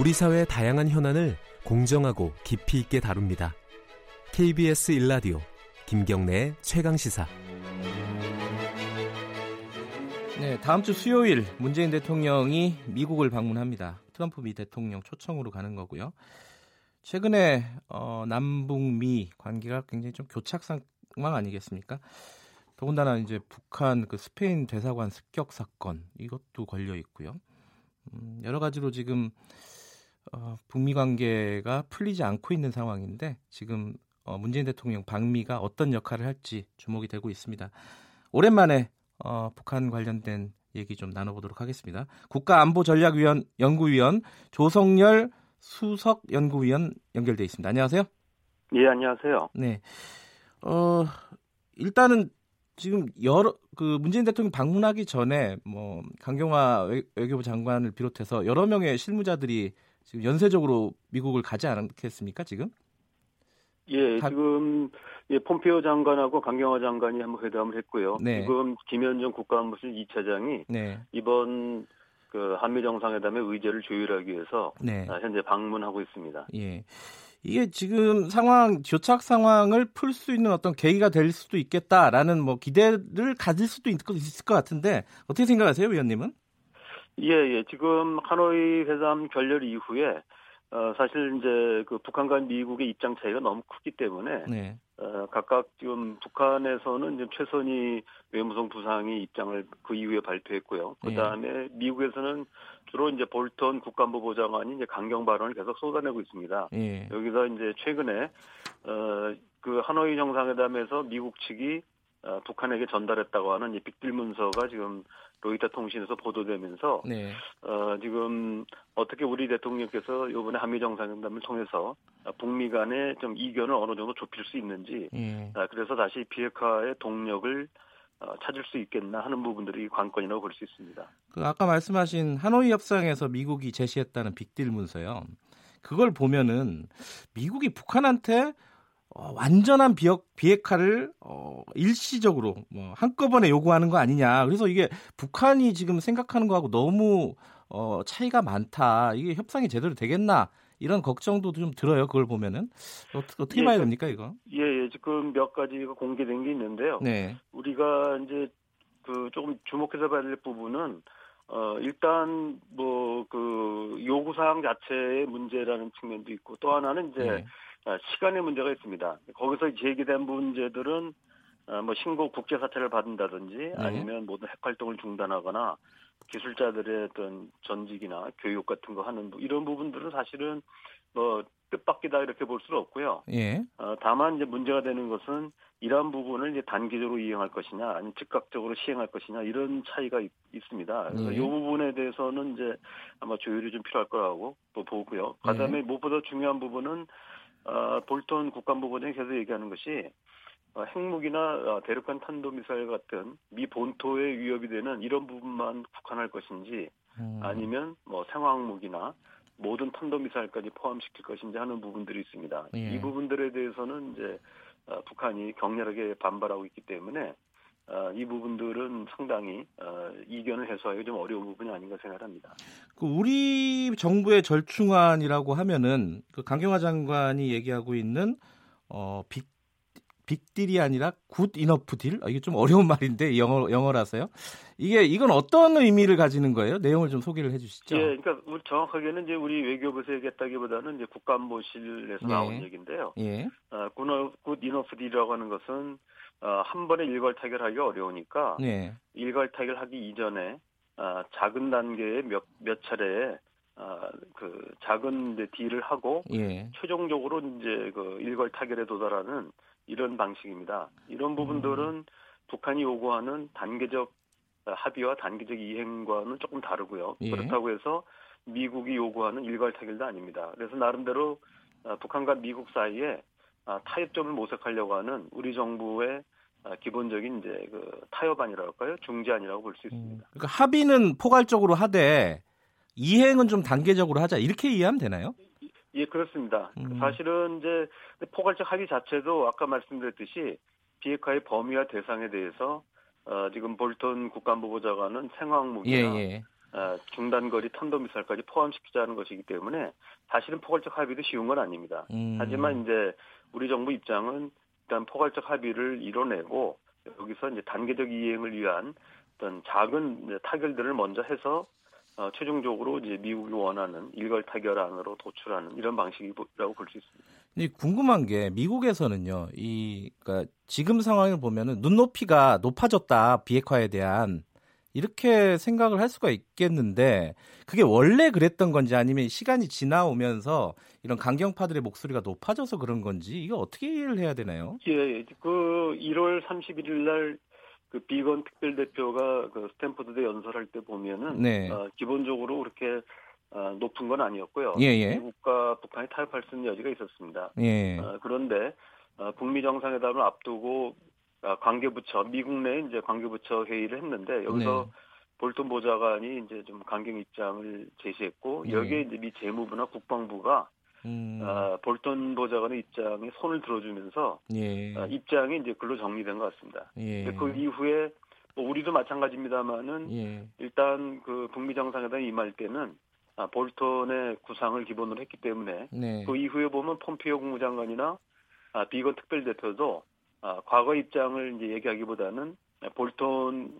우리 사회의 다양한 현안을 공정하고 깊이 있게 다룹니다. KBS 1라디오 김경래의 최강시사. 네, 다음 주 수요일 문재인 대통령이 미국을 방문합니다. 트럼프 미 대통령 초청으로 가는 거고요. 최근에 남북미 관계가 굉장히 좀 교착 상황 아니겠습니까? 더군다나 이제 북한 그 스페인 대사관 습격 사건 이것도 걸려 있고요. 여러 가지로 지금 북미 관계가 풀리지 않고 있는 상황인데 지금 문재인 대통령 방미가 어떤 역할을 할지 주목이 되고 있습니다. 오랜만에 북한 관련된 얘기 좀 나눠보도록 하겠습니다. 국가안보전략위원 연구위원 조성열 수석 연구위원 연결돼 있습니다. 안녕하세요. 예, 안녕하세요. 네. 일단은 지금 그 문재인 대통령 방문하기 전에 뭐 강경화 외교부 장관을 비롯해서 여러 명의 실무자들이 지금 연쇄적으로 미국을 가지 않겠습니까? 지금? 예, 지금 폼페오 장관하고 강경화 장관이 한번 회담을 했고요. 네. 지금 김현정 국가안보실 2차장이 네. 이번 그 한미 정상회담의 의제를 조율하기 위해서 네. 현재 방문하고 있습니다. 예, 이게 지금 교착 상황을 풀 수 있는 어떤 계기가 될 수도 있겠다라는 뭐 기대를 가질 수도 있을 것 같은데 어떻게 생각하세요, 위원님은? 예, 지금 하노이 회담 결렬 이후에 사실 이제 그 북한과 미국의 입장 차이가 너무 크기 때문에 네. 각각 지금 북한에서는 이제 최선희 외무성 부상이 입장을 그 이후에 발표했고요. 그 다음에 네. 미국에서는 주로 이제 볼턴 국가안보보좌관이 이제 강경 발언을 계속 쏟아내고 있습니다. 네. 여기서 이제 최근에 그 하노이 정상회담에서 미국 측이 북한에게 전달했다고 하는 이 빅딜 문서가 지금 로이터 통신에서 보도되면서 네. 지금 어떻게 우리 대통령께서 이번에 한미 정상회담을 통해서 북미 간의 좀 이견을 어느 정도 좁힐 수 있는지 네. 그래서 다시 비핵화의 동력을 찾을 수 있겠나 하는 부분들이 관건이라고 볼 수 있습니다. 그 아까 말씀하신 하노이 협상에서 미국이 제시했다는 빅딜 문서요. 그걸 보면은 미국이 북한한테 완전한 비핵화를 일시적으로 한꺼번에 요구하는 거 아니냐. 그래서 이게 북한이 지금 생각하는 거하고 너무 차이가 많다. 이게 협상이 제대로 되겠나. 이런 걱정도 좀 들어요. 그걸 보면은 어떻게 봐야 됩니까 이거? 예, 지금 몇 가지가 공개된 게 있는데요. 네. 우리가 이제 그 조금 주목해서 봐야 될 부분은 일단 뭐 그 요구 사항 자체의 문제라는 측면도 있고 또 하나는 이제 네. 시간의 문제가 있습니다. 거기서 제기된 문제들은 뭐 신고 국제 사태를 받는다든지 아니면 모든 핵 활동을 중단하거나 기술자들의 어떤 전직이나 교육 같은 거 하는 이런 부분들은 사실은 뭐 뜻밖이다 이렇게 볼 수는 없고요. 예. 다만 이제 문제가 되는 것은 이러한 부분을 이제 단기적으로 이행할 것이냐 아니면 즉각적으로 시행할 것이냐 이런 차이가 있습니다. 그래서 이 부분에 대해서는 이제 아마 조율이 좀 필요할 거라고 또 보고요. 그다음에 무엇보다 중요한 부분은 볼턴 국가안보보좌관이 계속 얘기하는 것이 핵무기나 대륙간 탄도미사일 같은 미 본토에 위협이 되는 이런 부분만 국한할 것인지 아니면 뭐 생화학무기나 모든 탄도미사일까지 포함시킬 것인지 하는 부분들이 있습니다. 예. 이 부분들에 대해서는 이제 북한이 격렬하게 반발하고 있기 때문에 이 부분들은 상당히 이견을 해소하기 좀 어려운 부분이 아닌가 생각합니다. 그 우리 정부의 절충안이라고 하면은 그 강경화 장관이 얘기하고 있는 빅딜이 아니라 굿 이너프 딜? 이게 좀 어려운 말인데 영어라서요. 이건 어떤 의미를 가지는 거예요? 내용을 좀 소개를 해주시죠. 예, 그러니까 정확하게는 이제 우리 외교부에서 얘기했다기보다는 이제 국가안보실에서 나온 얘기인데요. 예. 굿 이너프 딜이라고 하는 것은 한 번에 일괄 타결하기 어려우니까 네. 일괄 타결하기 이전에 작은 단계에 몇 차례 그 작은 이제 딜을 하고 예. 최종적으로 이제 그 일괄 타결에 도달하는 이런 방식입니다. 이런 부분들은 북한이 요구하는 단계적 합의와 단계적 이행과는 조금 다르고요. 예. 그렇다고 해서 미국이 요구하는 일괄 타결도 아닙니다. 그래서 나름대로 북한과 미국 사이에 타협점을 모색하려고 하는 우리 정부의 기본적인 이제 그 타협안이라고 할까요? 중재안이라고 볼 수 있습니다. 그러니까 합의는 포괄적으로 하되 이행은 좀 단계적으로 하자 이렇게 이해하면 되나요? 예, 그렇습니다. 사실은 이제 포괄적 합의 자체도 아까 말씀드렸듯이 비핵화의 범위와 대상에 대해서 지금 볼턴 국가안보보좌관은 생화학무기나 중단거리 탄도미사일까지 포함시키자는 것이기 때문에 사실은 포괄적 합의도 쉬운 건 아닙니다. 하지만 이제 우리 정부 입장은 일단 포괄적 합의를 이뤄내고 여기서 이제 단계적 이행을 위한 어떤 작은 타결들을 먼저 해서 최종적으로 이제 미국이 원하는 일괄 타결안으로 도출하는 이런 방식이라고 볼 수 있습니다. 근데 궁금한 게 미국에서는요, 그러니까 지금 상황을 보면은 눈높이가 높아졌다 비핵화에 대한. 이렇게 생각을 할 수가 있겠는데 그게 원래 그랬던 건지 아니면 시간이 지나오면서 이런 강경파들의 목소리가 높아져서 그런 건지 이거 어떻게 이해를 해야 되나요? 예, 그 1월 31일 날 그 비건 특별대표가 그 스탠포드대 연설할 때 보면은 네. 기본적으로 그렇게 높은 건 아니었고요. 예예. 미국과 북한이 타협할 수 있는 여지가 있었습니다. 예. 그런데 북미 정상회담을 앞두고 관계부처 미국 내 이제 관계부처 회의를 했는데 여기서 네. 볼턴 보좌관이 이제 좀 강경 입장을 제시했고 네. 여기에 이제 미 재무부나 국방부가 볼턴 보좌관의 입장에 손을 들어주면서 네. 입장이 이제 글로 정리된 것 같습니다. 네. 근데 그 이후에 뭐 우리도 마찬가지입니다만은 네. 일단 그 북미 정상회담 임할 때는 볼턴의 구상을 기본으로 했기 때문에 네. 그 이후에 보면 폼페오 국무장관이나 비건 특별대표도 과거 입장을 이제 얘기하기보다는 볼턴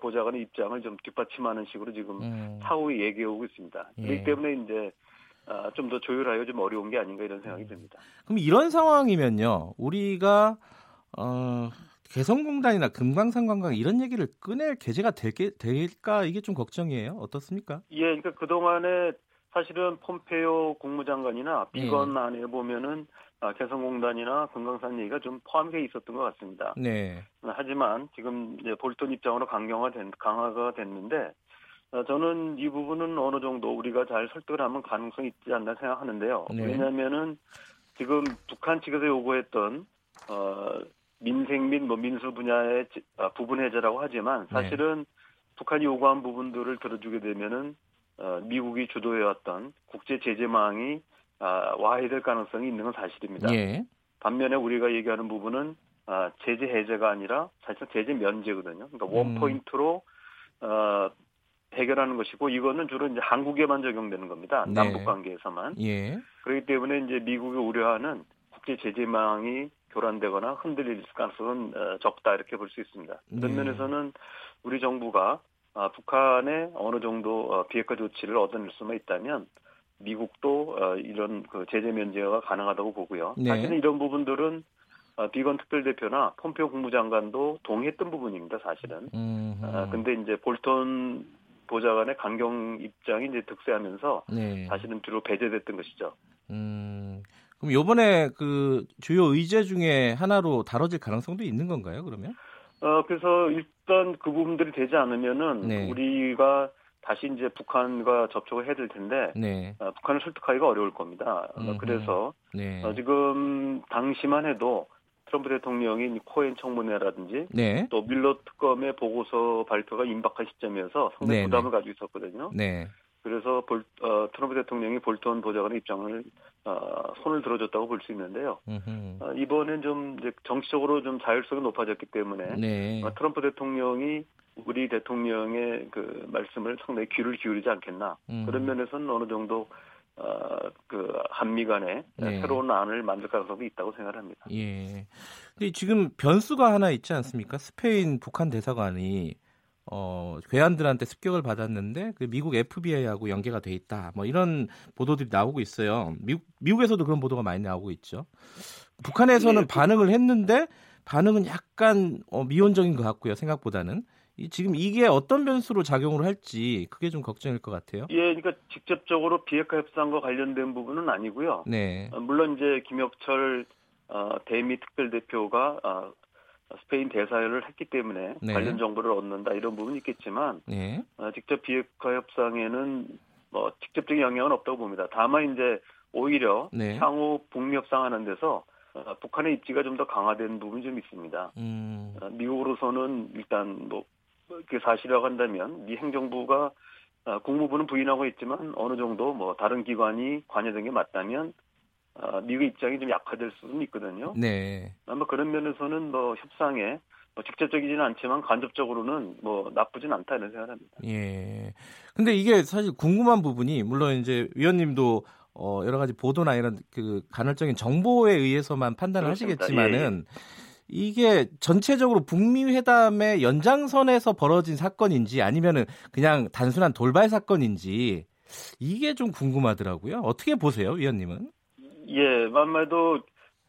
보좌관의 입장을 좀 뒷받침하는 식으로 지금 차후에 얘기하고 있습니다. 그렇기 때문에 이제 좀 더 조율하여 좀 어려운 게 아닌가 이런 생각이 듭니다. 그럼 이런 상황이면요, 우리가 개성공단이나 금강산관광 이런 얘기를 꺼낼 계제가 될까 이게 좀 걱정이에요. 어떻습니까? 예, 그러니까 그 동안에 사실은 폼페오 국무장관이나 비건 안에 보면은. 개성공단이나 금강산 얘기가 좀 포함되어 있었던 것 같습니다. 네. 하지만 지금 이제 볼턴 입장으로 강화가 됐는데 저는 이 부분은 어느 정도 우리가 잘 설득을 하면 가능성이 있지 않나 생각하는데요. 네. 왜냐하면은 지금 북한 측에서 요구했던 민생 및 뭐 민술 분야의 부분 해제라고 하지만 사실은 네. 북한이 요구한 부분들을 들어주게 되면은 미국이 주도해왔던 국제 제재망이 와해될 가능성이 있는 건 사실입니다. 예. 반면에 우리가 얘기하는 부분은 제재 해제가 아니라 사실 제재 면제거든요. 그러니까 원포인트로 해결하는 것이고 이거는 주로 이제 한국에만 적용되는 겁니다. 네. 남북 관계에서만. 예. 그렇기 때문에 이제 미국이 우려하는 국제 제재망이 교란되거나 흔들릴 가능성은 적다 이렇게 볼 수 있습니다. 그런 면에서는 우리 정부가 북한의 어느 정도 비핵화 조치를 얻어낼 수만 있다면. 미국도 이런 그 제재 면제가 가능하다고 보고요. 네. 사실은 이런 부분들은 비건 특별대표나 폼페오 국무장관도 동의했던 부분입니다. 사실은. 근데 이제 볼턴 보좌관의 강경 입장이 이제 득세하면서 네. 사실은 뒤로 배제됐던 것이죠. 그럼 이번에 그 주요 의제 중에 하나로 다뤄질 가능성도 있는 건가요? 그러면? 그래서 일단 그 부분들이 되지 않으면은 네. 우리가 다시 이제 북한과 접촉을 해야 될 텐데 네. 북한을 설득하기가 어려울 겁니다. 그래서 네. 지금 당시만 해도 트럼프 대통령이 코엔 청문회라든지 네. 또 밀러 특검의 보고서 발표가 임박한 시점이어서 상당히 네. 부담을 가지고 있었거든요. 네. 그래서 트럼프 대통령이 볼턴 보좌관의 입장을 손을 들어줬다고 볼 수 있는데요. 이번엔 좀 이제 정치적으로 좀 자율성이 높아졌기 때문에 네. 트럼프 대통령이 우리 대통령의 그 말씀을 상당히 귀를 기울이지 않겠나. 그런 면에서는 어느 정도 그 한미 간에 네. 새로운 안을 만들 가능성이 있다고 생각합니다. 예. 근데 지금 변수가 하나 있지 않습니까? 스페인 북한 대사관이 괴한들한테 습격을 받았는데 그 미국 FBI하고 연계가 돼 있다. 뭐 이런 보도들이 나오고 있어요. 미국에서도 그런 보도가 많이 나오고 있죠. 북한에서는 예. 반응을 했는데 반응은 약간 미온적인 것 같고요. 생각보다는. 지금 이게 어떤 변수로 작용을 할지 그게 좀 걱정일 것 같아요. 예, 그러니까 직접적으로 비핵화 협상과 관련된 부분은 아니고요. 네. 물론 이제 김혁철 대미 특별대표가 스페인 대사회를 했기 때문에 네. 관련 정보를 얻는다 이런 부분이 있겠지만 네. 직접 비핵화 협상에는 뭐 직접적인 영향은 없다고 봅니다. 다만 이제 오히려 네. 향후 북미 협상하는 데서 북한의 입지가 좀 더 강화된 부분이 좀 있습니다. 미국으로서는 일단 뭐 그게 사실이라고 한다면 미 행정부가 국무부는 부인하고 있지만 어느 정도 뭐 다른 기관이 관여된 게 맞다면 미국 입장이 좀 약화될 수는 있거든요. 네. 아마 그런 면에서는 뭐 협상에 직접적이지는 않지만 간접적으로는 뭐 나쁘진 않다 이런 생각합니다. 예. 근데 이게 사실 궁금한 부분이 물론 이제 위원님도 여러 가지 보도나 이런 그 간헐적인 정보에 의해서만 판단을 그렇습니다. 하시겠지만은 예. 이게 전체적으로 북미 회담의 연장선에서 벌어진 사건인지 아니면은 그냥 단순한 돌발 사건인지 이게 좀 궁금하더라고요. 어떻게 보세요, 위원님은? 예, 아무래도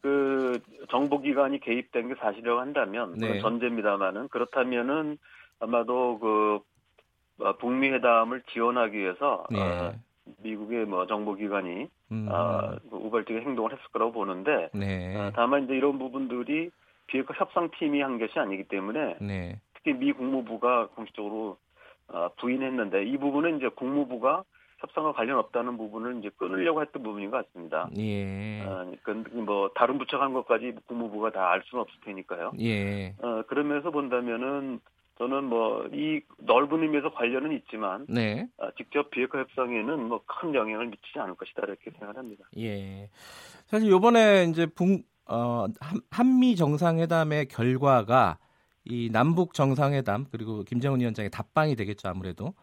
그 정보기관이 개입된 게 사실이라고 한다면 네. 전제입니다만은 그렇다면은 아마도 그 북미 회담을 지원하기 위해서 네. 미국의 뭐 정보기관이 우발적인 행동을 했을 거라고 보는데 네. 다만 이제 이런 부분들이 비핵화 협상팀이 한 것이 아니기 때문에 네. 특히 미 국무부가 공식적으로 부인했는데 이 부분은 이제 국무부가 협상과 관련 없다는 부분을 이제 끊으려고 했던 부분인 것 같습니다. 예. 뭐 다른 부처가 한 것까지 국무부가 다 알 수는 없을 테니까요. 예. 그러면서 본다면은 저는 뭐 이 넓은 의미에서 관련은 있지만 네. 직접 비핵화 협상에는 뭐 큰 영향을 미치지 않을 것이다 이렇게 생각합니다. 예. 사실 이번에 이제 한미 정상회담의 결과가 이 남북 정상회담 그리고 김정은 위원장의 답방이 되겠죠 아무래도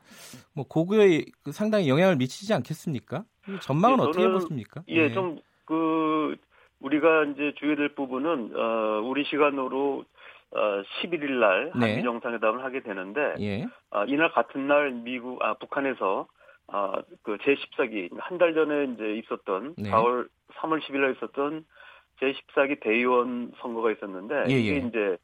뭐 고교에 상당히 영향을 미치지 않겠습니까? 전망은 예, 어떻게 보십니까? 예, 네. 좀 우리가 이제 주의될 부분은 우리 시간으로 11일 날 한미 정상회담을 네. 하게 되는데 예. 이날 같은 날 북한에서 그 제14기 한 달 전에 이제 있었던 네. 3월 10일 날 있었던 제14기 대의원 선거가 있었는데 예, 예. 이게 이제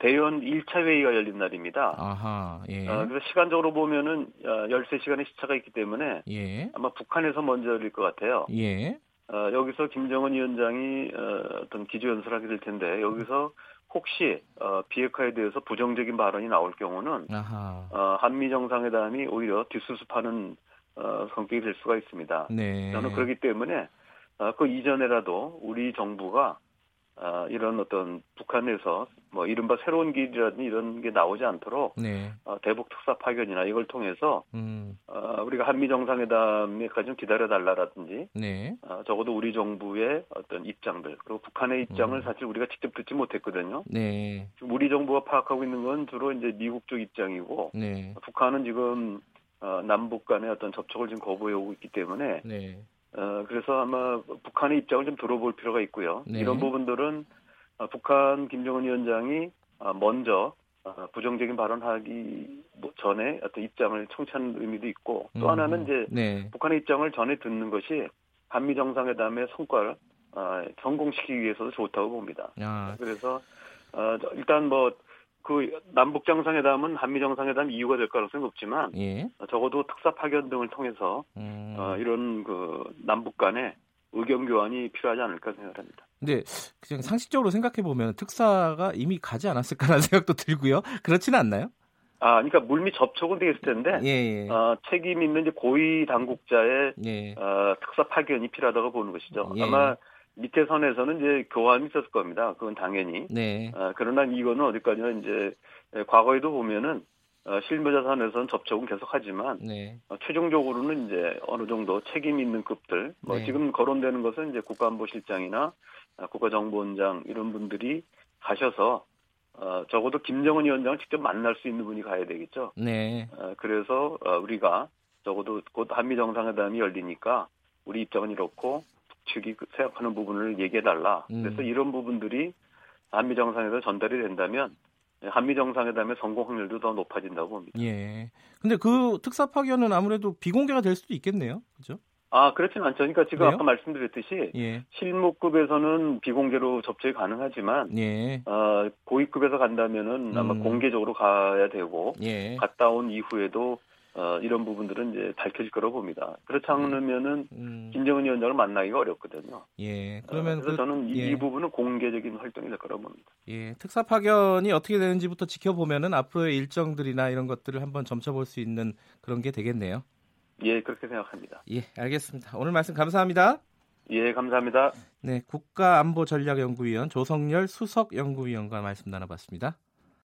대의원 1차 회의가 열린 날입니다. 아하, 예. 그래서 시간적으로 보면은 13시간의 시차가 있기 때문에 예. 아마 북한에서 먼저 열릴 것 같아요. 예. 여기서 김정은 위원장이 어떤 기조연설을 하게 될 텐데 여기서 혹시 비핵화에 대해서 부정적인 발언이 나올 경우는 아하. 한미 정상회담이 오히려 뒷수습하는 성격이 될 수가 있습니다. 네. 저는 그렇기 때문에 그 이전에라도 우리 정부가 이런 어떤 북한에서 뭐 이른바 새로운 길이라든지 이런 게 나오지 않도록 네. 대북 특사 파견이나 이걸 통해서 우리가 한미 정상회담에까지 좀 기다려달라라든지 네. 적어도 우리 정부의 어떤 입장들 그리고 북한의 입장을 사실 우리가 직접 듣지 못했거든요. 네. 지금 우리 정부가 파악하고 있는 건 주로 이제 미국 쪽 입장이고 네. 북한은 지금 남북 간의 어떤 접촉을 지금 거부해 오고 있기 때문에. 네. 그래서 아마 북한의 입장을 좀 들어볼 필요가 있고요. 네. 이런 부분들은 북한 김정은 위원장이 먼저 부정적인 발언하기 전에 어떤 입장을 청취하는 의미도 있고 또 하나는 이제 네. 북한의 입장을 전에 듣는 것이 한미 정상회담의 성과를 성공시키기 위해서도 좋다고 봅니다. 아. 그래서 일단 뭐 그 남북 정상회담은 한미 정상회담 이유가 될 가능성은 없지만 예. 적어도 특사 파견 등을 통해서 이런 그 남북 간의 의견 교환이 필요하지 않을까 생각합니다. 근데 그냥 상식적으로 생각해 보면 특사가 이미 가지 않았을까라는 생각도 들고요. 그렇지는 않나요? 아, 그러니까 물밑 접촉은 되겠을 텐데 예, 예. 책임 있는 이제 고위 당국자의 예. 특사 파견이 필요하다고 보는 것이죠. 예. 아마. 밑에 선에서는 이제 교환이 있었을 겁니다. 그건 당연히. 네. 그러나 이거는 어디까지나 이제 과거에도 보면은 실무자 선에서는 접촉은 계속하지만 네. 최종적으로는 이제 어느 정도 책임 있는 급들. 뭐 네. 지금 거론되는 것은 이제 국가안보실장이나 국가정보원장 이런 분들이 가셔서 적어도 김정은 위원장을 직접 만날 수 있는 분이 가야 되겠죠. 네. 그래서 우리가 적어도 곧 한미 정상회담이 열리니까 우리 입장은 이렇고. 측이 생각하는 부분을 얘기해달라. 그래서 이런 부분들이 한미정상회담에서 전달이 된다면 한미정상회담의 성공 확률도 더 높아진다고 봅니다. 예. 근데 그 특사 파견은 아무래도 비공개가 될 수도 있겠네요. 그죠? 아, 그렇진 않죠. 그러니까 지금 그래요? 아까 말씀드렸듯이 예. 실무급에서는 비공개로 접촉이 가능하지만 예. 고위급에서 간다면은 아마 공개적으로 가야 되고 예. 갔다 온 이후에도 이런 부분들은 이제 밝혀질 거라고 봅니다. 그렇지 않으면은 김정은 위원장을 만나기가 어렵거든요. 예. 그러면 그래서 저는 예. 이 부분은 공개적인 활동이 될 거라고 봅니다. 예. 특사 파견이 어떻게 되는지부터 지켜보면은 앞으로의 일정들이나 이런 것들을 한번 점쳐볼 수 있는 그런 게 되겠네요. 예, 그렇게 생각합니다. 예, 알겠습니다. 오늘 말씀 감사합니다. 예, 감사합니다. 네, 국가안보전략연구위원 조성열 수석연구위원과 말씀 나눠봤습니다.